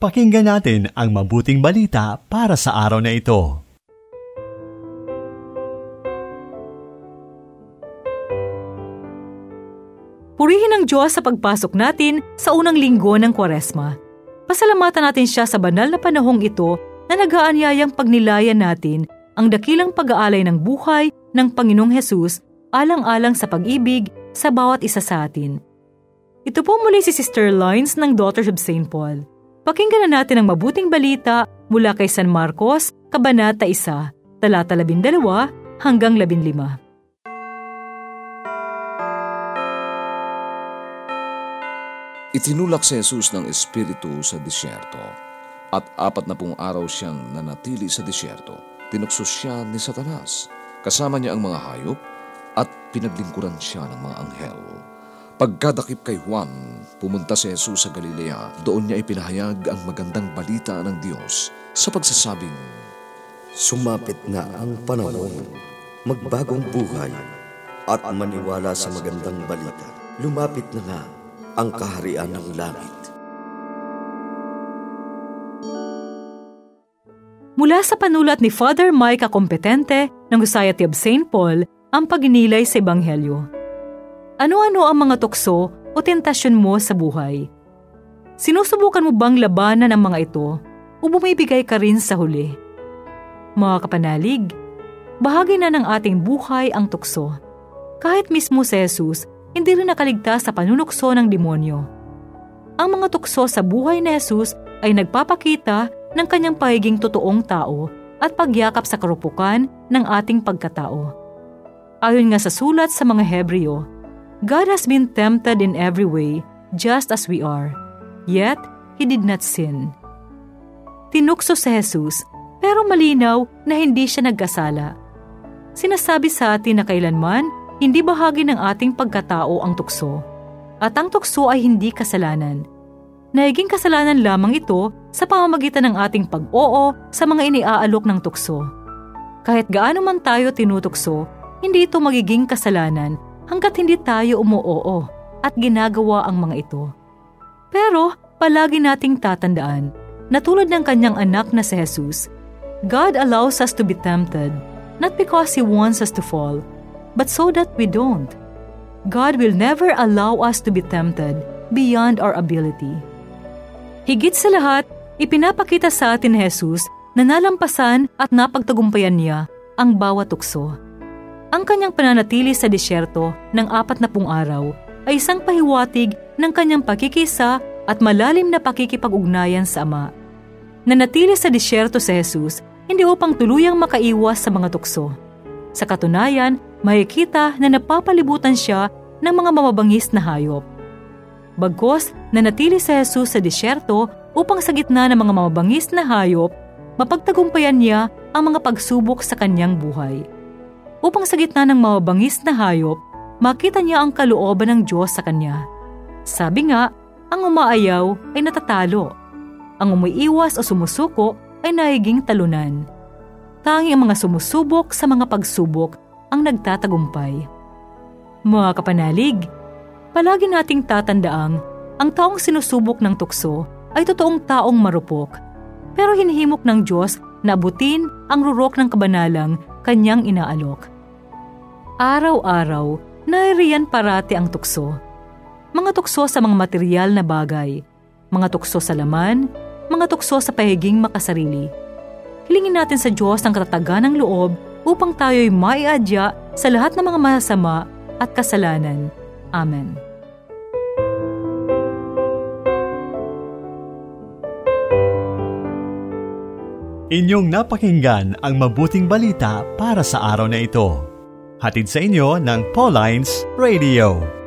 Pakinggan natin ang mabuting balita para sa araw na ito. Purihin ang Diyos sa pagpasok natin sa unang linggo ng Kwaresma. Pasalamatan natin siya sa banal na panahong ito na nag-aanyayang pagnilayan natin ang dakilang pag-aalay ng buhay ng Panginoong Hesus alang-alang sa pag-ibig sa bawat isa sa atin. Ito po muli si Sister Lyons ng Daughters of Saint Paul. Pakinggan na natin ang mabuting balita mula kay San Marcos, Kabanata 1, talata 12 hanggang 15. Itinulak si Jesus ng Espiritu sa disyerto, at 40 araw siyang nanatili sa disyerto. Tinukso siya ni Satanas, kasama niya ang mga hayop, at pinaglingkuran siya ng mga anghel. Pagkadakip kay Juan, pumunta si Jesus sa Galilea. Doon niya ipinahayag ang magandang balita ng Diyos sa pagsasabing, "Sumapit na ang panahon, magbagong buhay, at maniwala sa magandang balita. Lumapit na nga ang kaharian ng langit." Mula sa panulat ni Father Mike Akompetente ng Society of St. Paul, ang pagninilay sa Ebanghelyo. Ano-ano ang mga tukso o tentasyon mo sa buhay? Sinusubukan mo bang labanan ang mga ito o bumibigay ka rin sa huli? Mga kapanalig, bahagi na ng ating buhay ang tukso. Kahit mismo si Jesus, hindi rin nakaligtas sa panunukso ng demonyo. Ang mga tukso sa buhay ni Jesus ay nagpapakita ng kanyang pagiging totoong tao at pagyakap sa karupukan ng ating pagkatao. Ayon nga sa sulat sa mga Hebreo, "God has been tempted in every way, just as we are, yet He did not sin." Tinukso si Jesus, pero malinaw na hindi siya nagkasala. Sinasabi sa atin na kailanman hindi bahagi ng ating pagkatao ang tukso, at ang tukso ay hindi kasalanan. Naging kasalanan lamang ito sa pamamagitan ng ating pag-oo sa mga iniaalok ng tukso. Kahit gaano man tayo tinutukso, hindi ito magiging kasalanan hanggat hindi tayo umuoo at ginagawa ang mga ito. Pero palagi nating tatandaan na tulad ng kanyang anak na si Jesus, God allows us to be tempted, not because He wants us to fall, but so that we don't. God will never allow us to be tempted beyond our ability. Higit sa lahat, ipinapakita sa atin ni Jesus na nalampasan at napagtagumpayan niya ang bawat tukso. Ang kanyang pananatili sa disyerto ng 40 araw ay isang pahiwatig ng kanyang pakikisa at malalim na pakikipag-ugnayan sa Ama. Nanatili sa disyerto si Jesus hindi upang tuluyang makaiwas sa mga tukso. Sa katunayan, makikita na napapalibutan siya ng mga mababangis na hayop. Bagkos, nanatili si Jesus sa disyerto upang sa gitna ng mga mababangis na hayop, mapagtagumpayan niya ang mga pagsubok sa kanyang buhay. Upang sa gitna ng mababangis na hayop, makita niya ang kalooban ng Diyos sa kanya. Sabi nga, ang umaayaw ay natatalo. Ang umiiwas o sumusuko ay nahiging talunan. Tanging ang mga sumusubok sa mga pagsubok ang nagtatagumpay. Mga kapanalig, palagi nating tatandaang ang taong sinusubok ng tukso ay totoong taong marupok, pero hinihimok ng Diyos na abutin ang rurok ng kabanalang kanyang inaalok. Araw-araw, nairiyan parati ang tukso. Mga tukso sa mga material na bagay, mga tukso sa laman, mga tukso sa pahiging makasarili. Hilingin natin sa Diyos ang katatagan ng loob upang tayo'y maiadya sa lahat ng mga masama at kasalanan. Amen. Inyong napakinggan ang mabuting balita para sa araw na ito. Hatid sa inyo ng Pauline's Radio.